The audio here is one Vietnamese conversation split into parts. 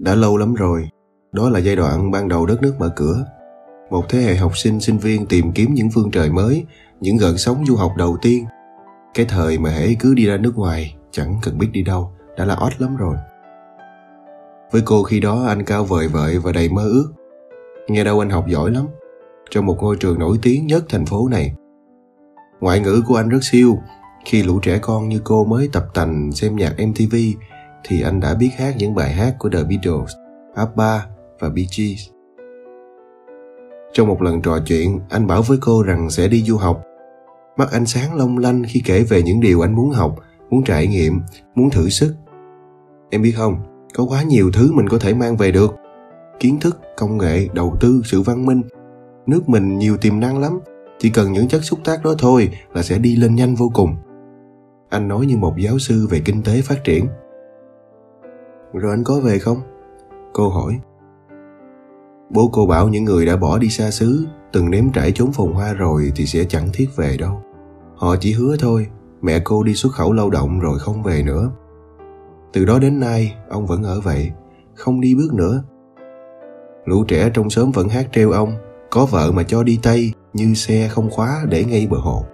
Đã lâu lắm rồi, đó là giai đoạn ban đầu đất nước mở cửa. Một thế hệ học sinh, sinh viên tìm kiếm những phương trời mới, những gợn sóng du học đầu tiên. Cái thời mà hễ cứ đi ra nước ngoài, chẳng cần biết đi đâu, đã là odd lắm rồi. Với cô khi đó, anh Cao vời vợi và đầy mơ ước. Nghe đâu anh học giỏi lắm, trong một ngôi trường nổi tiếng nhất thành phố này. Ngoại ngữ của anh rất siêu. Khi lũ trẻ con như cô mới tập tành xem nhạc MTV, thì anh đã biết hát những bài hát của The Beatles, ABBA và Bee Gees. Trong một lần trò chuyện, anh bảo với cô rằng sẽ đi du học. Mắt anh sáng long lanh khi kể về những điều anh muốn học, muốn trải nghiệm, muốn thử sức. Em biết không, có quá nhiều thứ mình có thể mang về được. Kiến thức, công nghệ, đầu tư, sự văn minh. Nước mình nhiều tiềm năng lắm, chỉ cần những chất xúc tác đó thôi là sẽ đi lên nhanh vô cùng. Anh nói như một giáo sư về kinh tế phát triển. Rồi anh có về không? Cô hỏi. Bố cô bảo những người đã bỏ đi xa xứ, từng nếm trải chốn phồn hoa rồi thì sẽ chẳng thiết về đâu. Họ chỉ hứa thôi. Mẹ cô đi xuất khẩu lao động rồi không về nữa. Từ đó đến nay, ông vẫn ở vậy, không đi bước nữa. Lũ trẻ trong xóm vẫn hát trêu ông, có vợ mà cho đi Tây, như xe không khóa để ngay bờ hồ.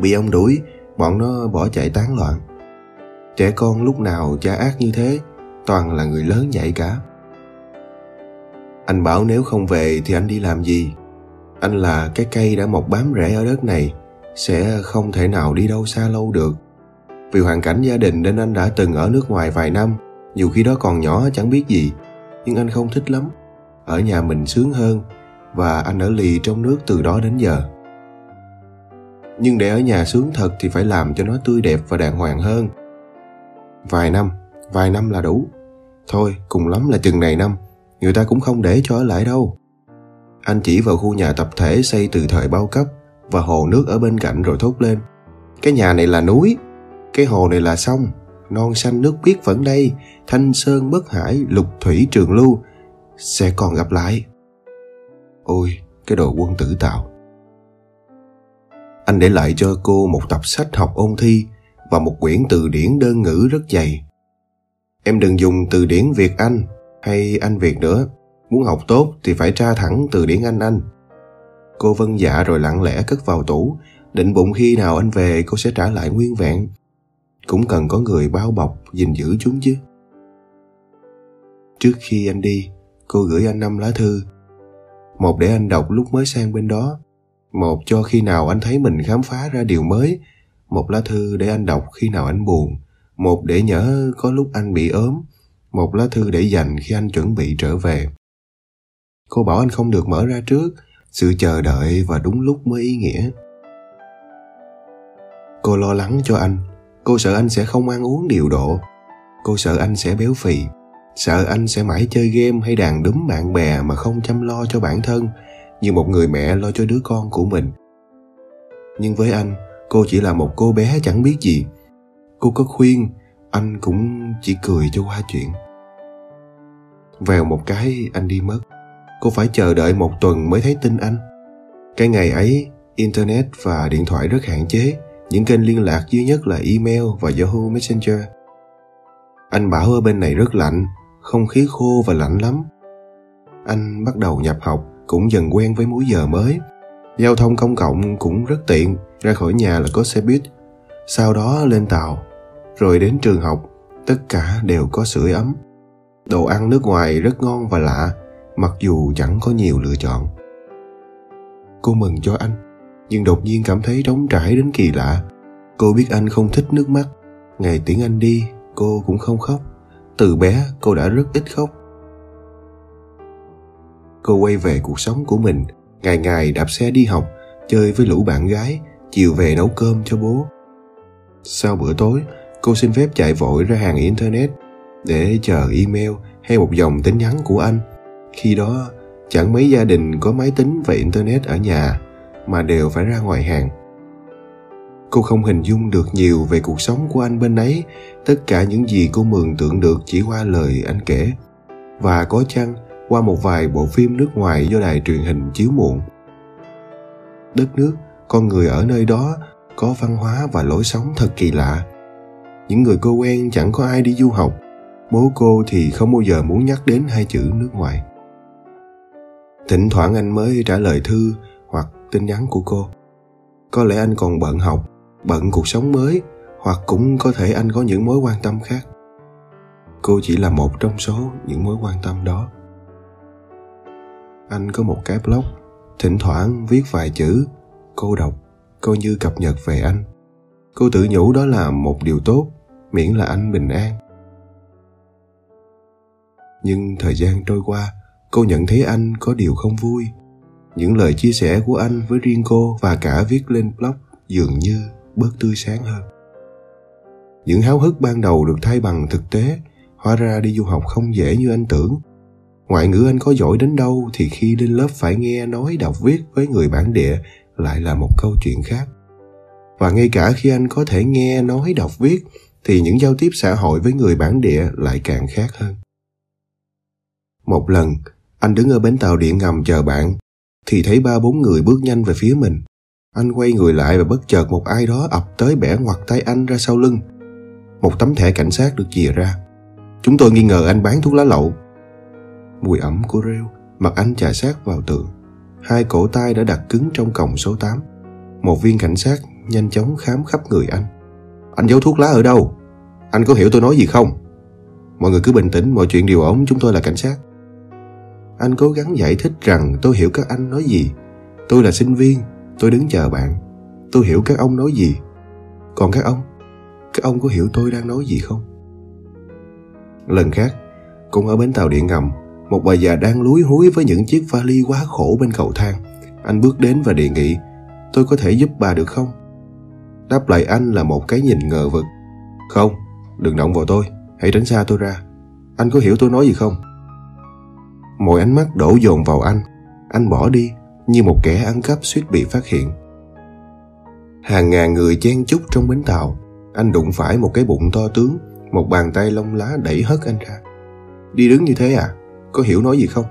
Bị ông đuổi, bọn nó bỏ chạy tán loạn. Trẻ con lúc nào chả ác như thế, toàn là người lớn dạy cả. Anh bảo nếu không về thì anh đi làm gì? Anh là cái cây đã mọc bám rễ ở đất này, sẽ không thể nào đi đâu xa lâu được. Vì hoàn cảnh gia đình nên anh đã từng ở nước ngoài vài năm, dù khi đó còn nhỏ chẳng biết gì, nhưng anh không thích lắm. Ở nhà mình sướng hơn, và anh ở lì trong nước từ đó đến giờ. Nhưng để ở nhà sướng thật thì phải làm cho nó tươi đẹp và đàng hoàng hơn. Vài năm là đủ. Thôi, cùng lắm là chừng này năm, người ta cũng không để cho ở lại đâu. Anh chỉ vào khu nhà tập thể xây từ thời bao cấp và hồ nước ở bên cạnh rồi thốt lên: Cái nhà này là núi, cái hồ này là sông, non xanh nước biếc vẫn đây, thanh sơn bất hải, lục thủy trường lưu, sẽ còn gặp lại. Ôi, cái đồ quân tử tạo. Anh để lại cho cô một tập sách học ôn thi và một quyển từ điển đơn ngữ rất dày. Em đừng dùng từ điển Việt Anh hay Anh Việt nữa, muốn học tốt thì phải tra thẳng từ điển Anh. Cô vâng dạ rồi lặng lẽ cất vào tủ, định bụng khi nào anh về cô sẽ trả lại nguyên vẹn. Cũng cần có người bao bọc, gìn giữ chúng chứ. Trước khi anh đi, cô gửi anh 5 lá thư. Một để anh đọc lúc mới sang bên đó, một cho khi nào anh thấy mình khám phá ra điều mới, một lá thư để anh đọc khi nào anh buồn, một để nhỡ có lúc anh bị ốm, một lá thư để dành khi anh chuẩn bị trở về. Cô bảo anh không được mở ra trước, sự chờ đợi và đúng lúc mới ý nghĩa. Cô lo lắng cho anh, cô sợ anh sẽ không ăn uống điều độ, cô sợ anh sẽ béo phì, sợ anh sẽ mãi chơi game hay đàn đúm bạn bè mà không chăm lo cho bản thân, như một người mẹ lo cho đứa con của mình. Nhưng với anh, cô chỉ là một cô bé chẳng biết gì. Cô có khuyên, anh cũng chỉ cười cho qua chuyện. Vèo một cái, anh đi mất. Cô phải chờ đợi một tuần mới thấy tin anh. Cái ngày ấy, Internet và điện thoại rất hạn chế. Những kênh liên lạc duy nhất là email và Yahoo Messenger. Anh bảo ở bên này rất lạnh, không khí khô và lạnh lắm. Anh bắt đầu nhập học, cũng dần quen với múi giờ mới. Giao thông công cộng cũng rất tiện, ra khỏi nhà là có xe buýt. Sau đó lên tàu, rồi đến trường học, tất cả đều có sưởi ấm. Đồ ăn nước ngoài rất ngon và lạ, mặc dù chẳng có nhiều lựa chọn. Cô mừng cho anh, nhưng đột nhiên cảm thấy trống trải đến kỳ lạ. Cô biết anh không thích nước mắt. Ngày tiễn anh đi, cô cũng không khóc. Từ bé, cô đã rất ít khóc. Cô quay về cuộc sống của mình, ngày ngày đạp xe đi học, chơi với lũ bạn gái, chiều về nấu cơm cho bố. Sau bữa tối, cô xin phép chạy vội ra hàng Internet để chờ email hay một dòng tin nhắn của anh. Khi đó, chẳng mấy gia đình có máy tính và Internet ở nhà, mà đều phải ra ngoài hàng. Cô không hình dung được nhiều về cuộc sống của anh bên ấy. Tất cả những gì cô mường tượng được chỉ qua lời anh kể, và có chăng qua một vài bộ phim nước ngoài do đài truyền hình chiếu muộn. Đất nước, con người ở nơi đó có văn hóa và lối sống thật kỳ lạ. Những người cô quen chẳng có ai đi du học, bố cô thì không bao giờ muốn nhắc đến hai chữ nước ngoài. Thỉnh thoảng anh mới trả lời thư hoặc tin nhắn của cô. Có lẽ anh còn bận học, bận cuộc sống mới, hoặc cũng có thể anh có những mối quan tâm khác. Cô chỉ là một trong số những mối quan tâm đó. Anh có một cái blog, thỉnh thoảng viết vài chữ, cô đọc, coi như cập nhật về anh. Cô tự nhủ đó là một điều tốt, miễn là anh bình an. Nhưng thời gian trôi qua, cô nhận thấy anh có điều không vui. Những lời chia sẻ của anh với riêng cô và cả viết lên blog dường như bớt tươi sáng hơn. Những háo hức ban đầu được thay bằng thực tế, hóa ra đi du học không dễ như anh tưởng. Ngoại ngữ anh có giỏi đến đâu thì khi lên lớp phải nghe nói đọc viết với người bản địa lại là một câu chuyện khác. Và ngay cả khi anh có thể nghe nói đọc viết thì những giao tiếp xã hội với người bản địa lại càng khác hơn. Một lần, anh đứng ở bến tàu điện ngầm chờ bạn thì thấy 3-4 người bước nhanh về phía mình. Anh quay người lại và bất chợt một ai đó ập tới bẻ ngoặt tay anh ra sau lưng. Một tấm thẻ cảnh sát được chìa ra. Chúng tôi nghi ngờ anh bán thuốc lá lậu. Mùi ẩm của rêu, mặt anh chà sát vào tường. Hai cổ tay đã đặt cứng trong còng số 8. Một viên cảnh sát nhanh chóng khám khắp người anh. Anh giấu thuốc lá ở đâu? Anh có hiểu tôi nói gì không? Mọi người cứ bình tĩnh, mọi chuyện đều ổn, chúng tôi là cảnh sát. Anh cố gắng giải thích rằng tôi hiểu các anh nói gì. Tôi là sinh viên, tôi đứng chờ bạn. Tôi hiểu các ông nói gì. Còn các ông có hiểu tôi đang nói gì không? Lần khác, cũng ở bến tàu điện ngầm, một bà già đang lúi húi với những chiếc vali quá khổ bên cầu thang. Anh bước đến và đề nghị, tôi có thể giúp bà được không? Đáp lại anh là một cái nhìn ngờ vực. Không, đừng động vào tôi, hãy tránh xa tôi ra. Anh có hiểu tôi nói gì không? Mọi ánh mắt đổ dồn vào anh. Anh bỏ đi như một kẻ ăn cắp suýt bị phát hiện. Hàng ngàn người chen chúc trong bến tàu. Anh đụng phải một cái bụng to tướng, một bàn tay lông lá đẩy hất anh ra. Đi đứng như thế à? Có hiểu nói gì không?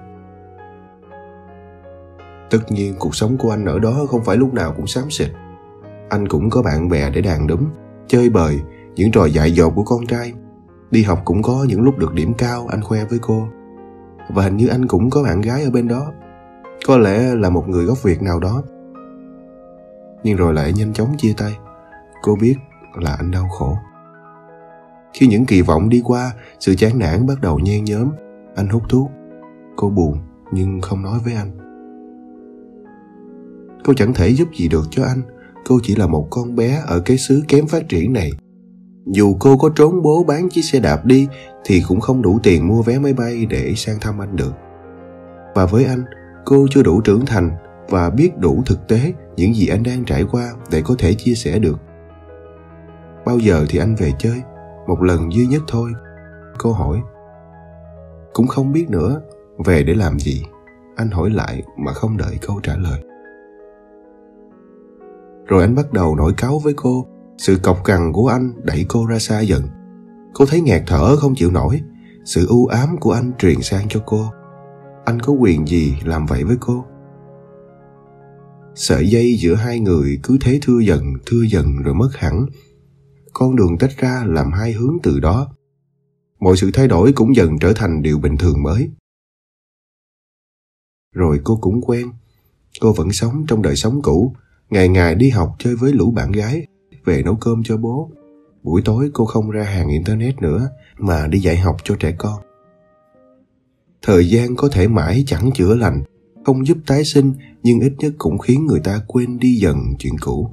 Tất nhiên cuộc sống của anh ở đó không phải lúc nào cũng xám xịt. Anh cũng có bạn bè để đàn đúm, chơi bời, những trò dại dột của con trai. Đi học cũng có những lúc được điểm cao anh khoe với cô. Và hình như anh cũng có bạn gái ở bên đó. Có lẽ là một người gốc Việt nào đó. Nhưng rồi lại nhanh chóng chia tay. Cô biết là anh đau khổ. Khi những kỳ vọng đi qua, sự chán nản bắt đầu nhen nhóm. Anh hút thuốc. Cô buồn nhưng không nói với anh. Cô chẳng thể giúp gì được cho anh. Cô chỉ là một con bé ở cái xứ kém phát triển này. Dù cô có trốn bố bán chiếc xe đạp đi thì cũng không đủ tiền mua vé máy bay để sang thăm anh được. Và với anh, cô chưa đủ trưởng thành và biết đủ thực tế những gì anh đang trải qua để có thể chia sẻ được. Bao giờ thì anh về chơi? Một lần duy nhất thôi, cô hỏi. Cũng không biết nữa, về để làm gì? Anh hỏi lại mà không đợi câu trả lời. Rồi anh bắt đầu nổi cáu với cô. Sự cộc cằn của anh đẩy cô ra xa dần. Cô thấy nghẹt thở không chịu nổi. Sự u ám của anh truyền sang cho cô. Anh có quyền gì làm vậy với cô? Sợi dây giữa hai người cứ thế thưa dần rồi mất hẳn. Con đường tách ra làm hai hướng từ đó. Mọi sự thay đổi cũng dần trở thành điều bình thường mới. Rồi cô cũng quen. Cô vẫn sống trong đời sống cũ. Ngày ngày đi học chơi với lũ bạn gái, về nấu cơm cho bố. Buổi tối cô không ra hàng internet nữa mà đi dạy học cho trẻ con. Thời gian có thể mãi chẳng chữa lành, không giúp tái sinh, nhưng ít nhất cũng khiến người ta quên đi dần chuyện cũ.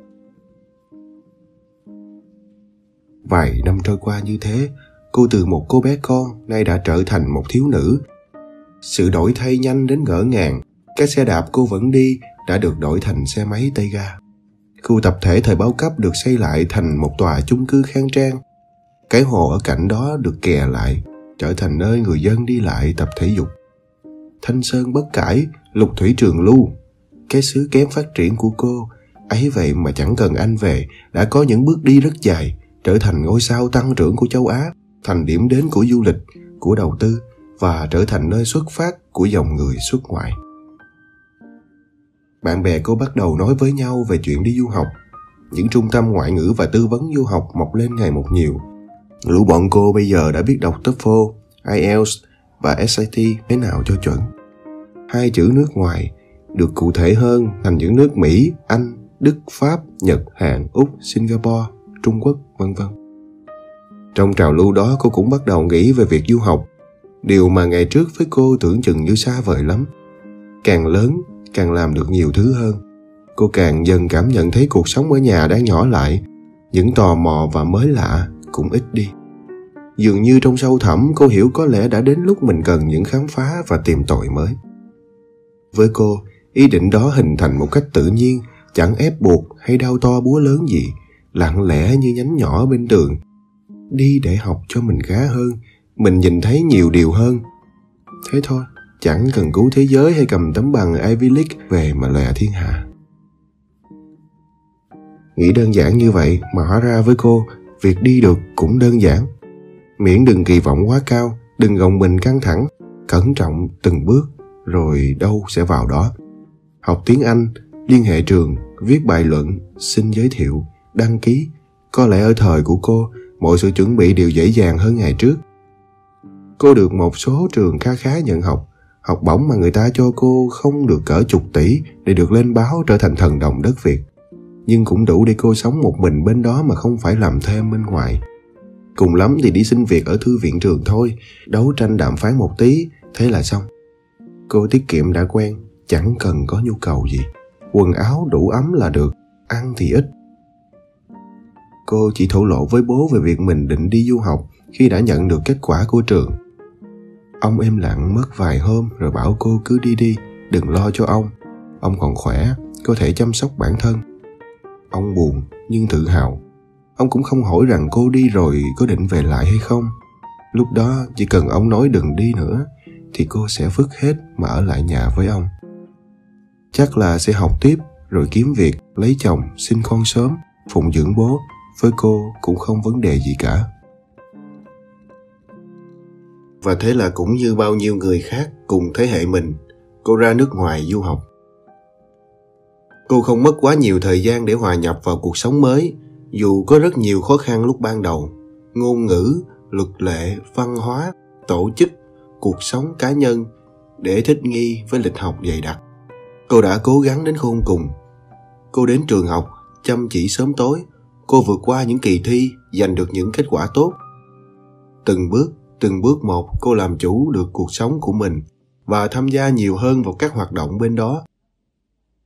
Vài năm trôi qua như thế, cô từ một cô bé con nay đã trở thành một thiếu nữ. Sự đổi thay nhanh đến ngỡ ngàng. Cái xe đạp cô vẫn đi đã được đổi thành xe máy tay ga. Khu tập thể thời bao cấp được xây lại thành một tòa chung cư khang trang. Cái hồ ở cạnh đó được kè lại, trở thành nơi người dân đi lại tập thể dục. Thanh sơn bất cải, lục thủy trường lưu. Cái xứ kém phát triển của cô, ấy vậy mà chẳng cần anh về, đã có những bước đi rất dài, trở thành ngôi sao tăng trưởng của châu Á, thành điểm đến của du lịch, của đầu tư và trở thành nơi xuất phát của dòng người xuất ngoại. Bạn bè cô bắt đầu nói với nhau về chuyện đi du học. Những trung tâm ngoại ngữ và tư vấn du học mọc lên ngày một nhiều. Lũ bọn cô bây giờ đã biết đọc TOEFL, IELTS và SAT thế nào cho chuẩn. Hai chữ nước ngoài được cụ thể hơn thành những nước Mỹ, Anh, Đức, Pháp, Nhật, Hàn, Úc, Singapore, Trung Quốc, vân vân. Trong trào lưu đó, cô cũng bắt đầu nghĩ về việc du học, điều mà ngày trước với cô tưởng chừng như xa vời lắm. Càng lớn, càng làm được nhiều thứ hơn. Cô càng dần cảm nhận thấy cuộc sống ở nhà đang nhỏ lại, những tò mò và mới lạ cũng ít đi. Dường như trong sâu thẳm, cô hiểu có lẽ đã đến lúc mình cần những khám phá và tìm tòi mới. Với cô, ý định đó hình thành một cách tự nhiên, chẳng ép buộc hay đao to búa lớn gì, lặng lẽ như nhánh nhỏ bên đường. Đi để học cho mình khá hơn, mình nhìn thấy nhiều điều hơn. Thế thôi, chẳng cần cứu thế giới hay cầm tấm bằng Ivy League về mà lòe thiên hạ. Nghĩ đơn giản như vậy mà hóa ra với cô, việc đi được cũng đơn giản. Miễn đừng kỳ vọng quá cao, đừng gồng mình căng thẳng, cẩn trọng từng bước, rồi đâu sẽ vào đó. Học tiếng Anh, liên hệ trường, viết bài luận, xin giới thiệu, đăng ký. Có lẽ ở thời của cô, mọi sự chuẩn bị đều dễ dàng hơn ngày trước. Cô được một số trường khá khá nhận học, học bổng mà người ta cho cô không được cỡ chục tỷ để được lên báo trở thành thần đồng đất Việt. Nhưng cũng đủ để cô sống một mình bên đó mà không phải làm thêm bên ngoài. Cùng lắm thì đi xin việc ở thư viện trường thôi, đấu tranh đàm phán một tí, thế là xong. Cô tiết kiệm đã quen, chẳng cần có nhu cầu gì. Quần áo đủ ấm là được, ăn thì ít. Cô chỉ thổ lộ với bố về việc mình định đi du học khi đã nhận được kết quả của trường. Ông im lặng mất vài hôm rồi bảo cô cứ đi đi, đừng lo cho ông còn khỏe, có thể chăm sóc bản thân. Ông buồn nhưng tự hào. Ông cũng không hỏi rằng cô đi rồi có định về lại hay không. Lúc đó chỉ cần ông nói đừng đi nữa thì cô sẽ vứt hết mà ở lại nhà với ông. Chắc là sẽ học tiếp rồi kiếm việc, lấy chồng, sinh con sớm, phụng dưỡng bố. Với cô cũng không vấn đề gì cả. Và thế là cũng như bao nhiêu người khác cùng thế hệ mình, cô ra nước ngoài du học. Cô không mất quá nhiều thời gian để hòa nhập vào cuộc sống mới, dù có rất nhiều khó khăn lúc ban đầu. Ngôn ngữ, luật lệ, văn hóa, tổ chức, cuộc sống cá nhân để thích nghi với lịch học dày đặc. Cô đã cố gắng đến khôn cùng. Cô đến trường học, chăm chỉ sớm tối. Cô vượt qua những kỳ thi, giành được những kết quả tốt. Từng bước một, cô làm chủ được cuộc sống của mình và tham gia nhiều hơn vào các hoạt động bên đó.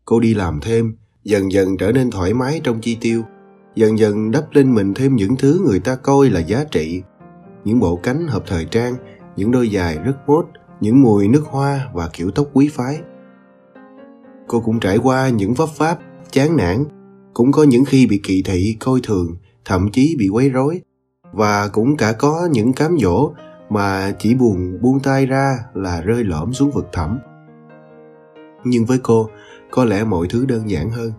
Cô đi làm thêm, dần dần trở nên thoải mái trong chi tiêu, dần dần đắp lên mình thêm những thứ người ta coi là giá trị. Những bộ cánh hợp thời trang, những đôi giày rất mốt, những mùi nước hoa và kiểu tóc quý phái. Cô cũng trải qua những vấp váp, chán nản, cũng có những khi bị kỳ thị, coi thường, thậm chí bị quấy rối. Và cũng cả có những cám dỗ mà chỉ buông tay ra là rơi lõm xuống vực thẳm. Nhưng với cô, có lẽ mọi thứ đơn giản hơn.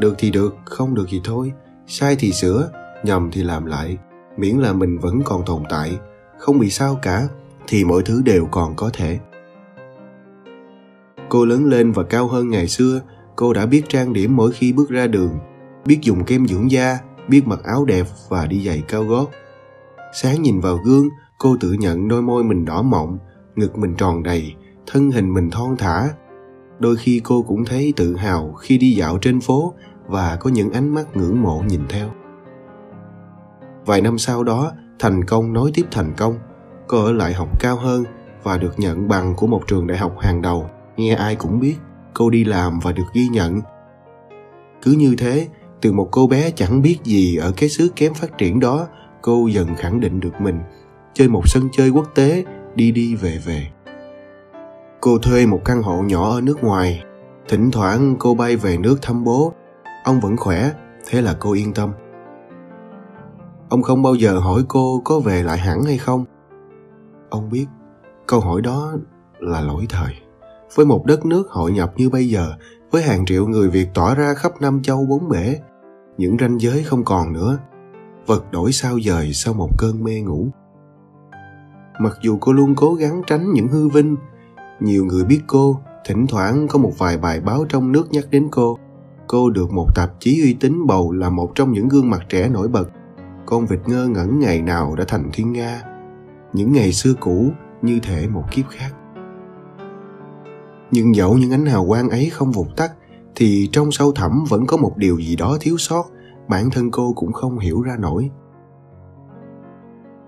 Được thì được, không được thì thôi. Sai thì sửa, nhầm thì làm lại. Miễn là mình vẫn còn tồn tại, không bị sao cả, thì mọi thứ đều còn có thể. Cô lớn lên và cao hơn ngày xưa. Cô đã biết trang điểm mỗi khi bước ra đường, biết dùng kem dưỡng da, biết mặc áo đẹp và đi giày cao gót. Sáng nhìn vào gương, cô tự nhận đôi môi mình đỏ mọng, ngực mình tròn đầy, thân hình mình thon thả. Đôi khi cô cũng thấy tự hào khi đi dạo trên phố và có những ánh mắt ngưỡng mộ nhìn theo. Vài năm sau đó, thành công nối tiếp thành công. Cô ở lại học cao hơn và được nhận bằng của một trường đại học hàng đầu, nghe ai cũng biết. Cô đi làm và được ghi nhận. Cứ như thế, từ một cô bé chẳng biết gì ở cái xứ kém phát triển đó, cô dần khẳng định được mình. Chơi một sân chơi quốc tế, đi về về. Cô thuê một căn hộ nhỏ ở nước ngoài. Thỉnh thoảng cô bay về nước thăm bố. Ông vẫn khỏe, thế là cô yên tâm. Ông không bao giờ hỏi cô có về lại hẳn hay không. Ông biết, câu hỏi đó là lỗi thời. Với một đất nước hội nhập như bây giờ, với hàng triệu người Việt tỏa ra khắp năm châu bốn bể, những ranh giới không còn nữa, vật đổi sao dời sau một cơn mê ngủ. Mặc dù cô luôn cố gắng tránh những hư vinh, nhiều người biết cô, thỉnh thoảng có một vài bài báo trong nước nhắc đến cô được một tạp chí uy tín bầu là một trong những gương mặt trẻ nổi bật. Con vịt ngơ ngẩn ngày nào đã thành thiên nga. những ngày xưa cũ như thể một kiếp khác. Nhưng dẫu những ánh hào quang ấy không vụt tắt, thì trong sâu thẳm vẫn có một điều gì đó thiếu sót, bản thân cô cũng không hiểu ra nổi.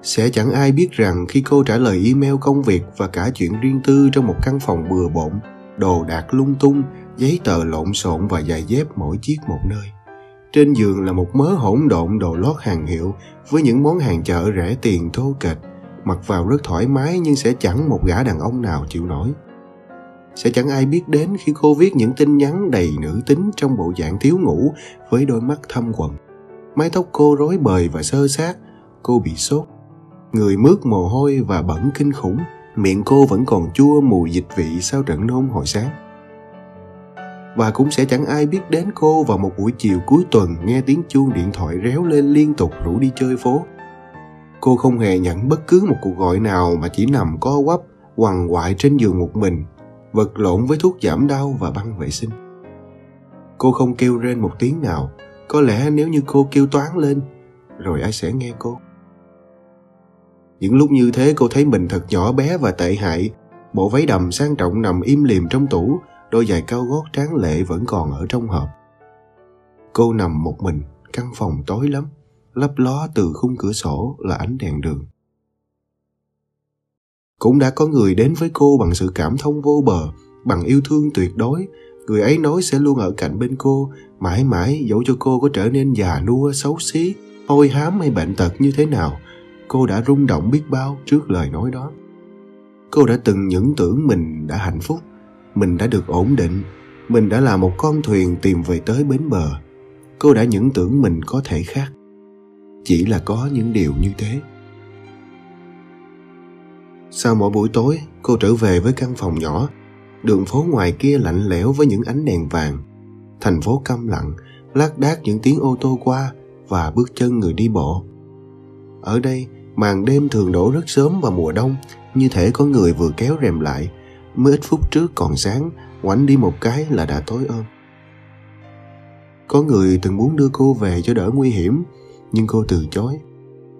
Sẽ chẳng ai biết rằng khi cô trả lời email công việc và cả chuyện riêng tư trong một căn phòng bừa bộn, đồ đạc lung tung, giấy tờ lộn xộn và giày dép mỗi chiếc một nơi. Trên giường là một mớ hỗn độn đồ lót hàng hiệu với những món hàng chợ rẻ tiền thô kệch, mặc vào rất thoải mái nhưng sẽ chẳng một gã đàn ông nào chịu nổi. Sẽ chẳng ai biết đến khi cô viết những tin nhắn đầy nữ tính trong bộ dạng thiếu ngủ với đôi mắt thâm quầng. Mái tóc cô rối bời và xơ xát, cô bị sốt, người mướt mồ hôi và bẩn kinh khủng, miệng cô vẫn còn chua mùi dịch vị sau trận nôn hồi sáng. Và cũng sẽ chẳng ai biết đến cô vào một buổi chiều cuối tuần nghe tiếng chuông điện thoại réo lên liên tục rủ đi chơi phố. Cô không hề nhận bất cứ một cuộc gọi nào mà chỉ nằm co quắp, quằn quại trên giường một mình, vật lộn với thuốc giảm đau và băng vệ sinh. Cô không kêu rên một tiếng nào, có lẽ nếu như cô kêu toáng lên, rồi ai sẽ nghe cô. Những lúc như thế cô thấy mình thật nhỏ bé và tệ hại, bộ váy đầm sang trọng nằm im lìm trong tủ, đôi giày cao gót tráng lệ vẫn còn ở trong hộp. Cô nằm một mình, căn phòng tối lắm, lấp ló từ khung cửa sổ là ánh đèn đường. Cũng đã có người đến với cô bằng sự cảm thông vô bờ, bằng yêu thương tuyệt đối. Người ấy nói sẽ luôn ở cạnh bên cô, mãi mãi dẫu cho cô có trở nên già nua, xấu xí, hôi hám hay bệnh tật như thế nào. Cô đã rung động biết bao trước lời nói đó. Cô đã từng những tưởng mình đã hạnh phúc, mình đã được ổn định, mình đã là một con thuyền tìm về tới bến bờ. Cô đã những tưởng mình có thể khác. Chỉ là có những điều như thế. Sau mỗi buổi tối, cô trở về với căn phòng nhỏ. Đường phố ngoài kia lạnh lẽo với những ánh đèn vàng. Thành phố câm lặng, lác đác những tiếng ô tô qua và bước chân người đi bộ. Ở đây, màn đêm thường đổ rất sớm vào mùa đông, như thể có người vừa kéo rèm lại. Mới ít phút trước còn sáng, ngoảnh đi một cái là đã tối om. Có người từng muốn đưa cô về cho đỡ nguy hiểm, nhưng cô từ chối.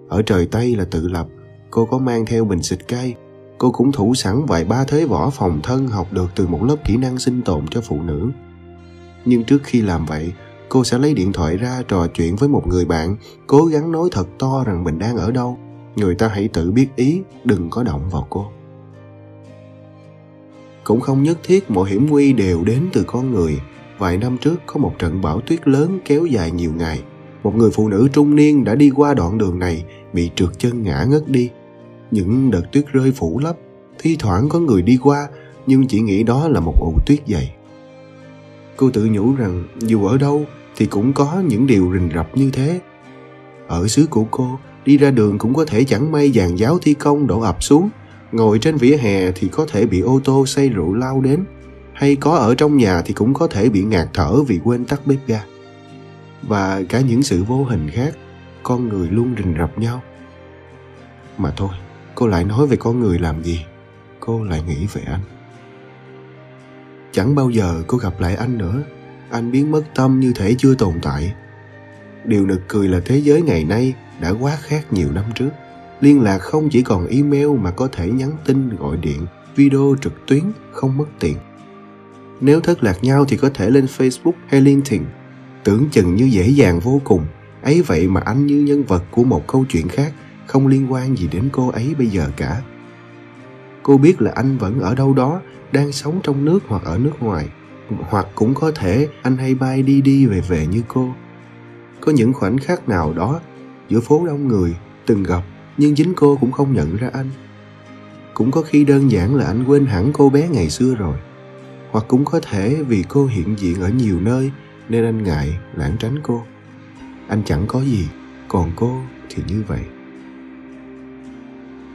Ở trời Tây là tự lập, cô có mang theo bình xịt cay. Cô cũng thủ sẵn vài ba thế võ phòng thân học được từ một lớp kỹ năng sinh tồn cho phụ nữ. Nhưng trước khi làm vậy, cô sẽ lấy điện thoại ra trò chuyện với một người bạn, cố gắng nói thật to rằng mình đang ở đâu. Người ta hãy tự biết ý, đừng có động vào cô. Cũng không nhất thiết mọi hiểm nguy đều đến từ con người. Vài năm trước có một trận bão tuyết lớn kéo dài nhiều ngày. Một người phụ nữ trung niên đã đi qua đoạn đường này, bị trượt chân ngã ngất đi. Những đợt tuyết rơi phủ lấp, thi thoảng có người đi qua, nhưng chỉ nghĩ đó là một ụ tuyết dày. Cô tự nhủ rằng dù ở đâu thì cũng có những điều rình rập như thế. Ở xứ của cô, đi ra đường cũng có thể chẳng may giàn giáo thi công đổ ập xuống, ngồi trên vỉa hè thì có thể bị ô tô say rượu lao đến, hay có ở trong nhà thì cũng có thể bị ngạt thở vì quên tắt bếp ga. Và cả những sự vô hình khác, con người luôn rình rập nhau. Mà thôi, cô lại nói về con người làm gì? Cô lại nghĩ về anh. Chẳng bao giờ cô gặp lại anh nữa. Anh biến mất tâm như thể chưa tồn tại. Điều nực cười là thế giới ngày nay đã quá khác nhiều năm trước. Liên lạc không chỉ còn email mà có thể nhắn tin, gọi điện, video trực tuyến, không mất tiền. Nếu thất lạc nhau thì có thể lên Facebook hay LinkedIn. Tưởng chừng như dễ dàng vô cùng, ấy vậy mà anh như nhân vật của một câu chuyện khác, không liên quan gì đến cô ấy bây giờ cả. Cô biết là anh vẫn ở đâu đó, đang sống trong nước hoặc ở nước ngoài, hoặc cũng có thể anh hay bay đi về như cô. Có những khoảnh khắc nào đó giữa phố đông người từng gặp, nhưng chính cô cũng không nhận ra anh. Cũng có khi đơn giản là anh quên hẳn cô bé ngày xưa rồi, hoặc cũng có thể vì cô hiện diện ở nhiều nơi nên anh ngại lảng tránh cô. Anh chẳng có gì, còn cô thì như vậy.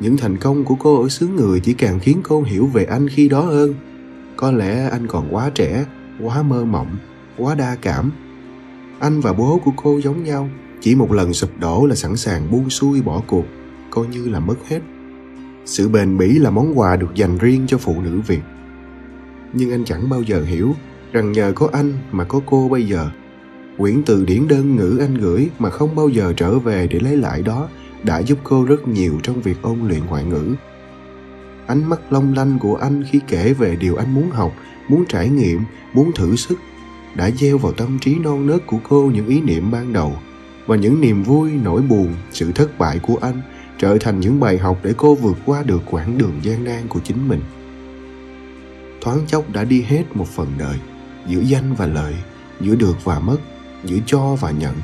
Những thành công của cô ở xứ người chỉ càng khiến cô hiểu về anh khi đó hơn. Có lẽ anh còn quá trẻ, quá mơ mộng, quá đa cảm. Anh và bố của cô giống nhau, chỉ một lần sụp đổ là sẵn sàng buông xuôi bỏ cuộc, coi như là mất hết. Sự bền bỉ là món quà được dành riêng cho phụ nữ Việt. Nhưng anh chẳng bao giờ hiểu rằng nhờ có anh mà có cô bây giờ. Quyển từ điển đơn ngữ anh gửi mà không bao giờ trở về để lấy lại đó đã giúp cô rất nhiều trong việc ôn luyện ngoại ngữ. Ánh mắt long lanh của anh khi kể về điều anh muốn học, muốn trải nghiệm, muốn thử sức, đã gieo vào tâm trí non nớt của cô những ý niệm ban đầu, và những niềm vui, nỗi buồn, sự thất bại của anh trở thành những bài học để cô vượt qua được quãng đường gian nan của chính mình. Thoáng chốc đã đi hết một phần đời, giữa danh và lợi, giữa được và mất, giữa cho và nhận.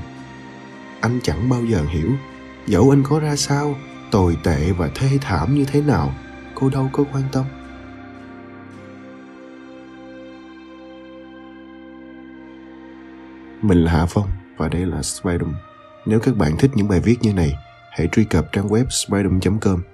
Anh chẳng bao giờ hiểu, dẫu anh có ra sao, tồi tệ và thê thảm như thế nào, cô đâu có quan tâm. Mình là Hạ Phong và đây là Spartum. Nếu các bạn thích những bài viết như này, hãy truy cập trang web spartum.com.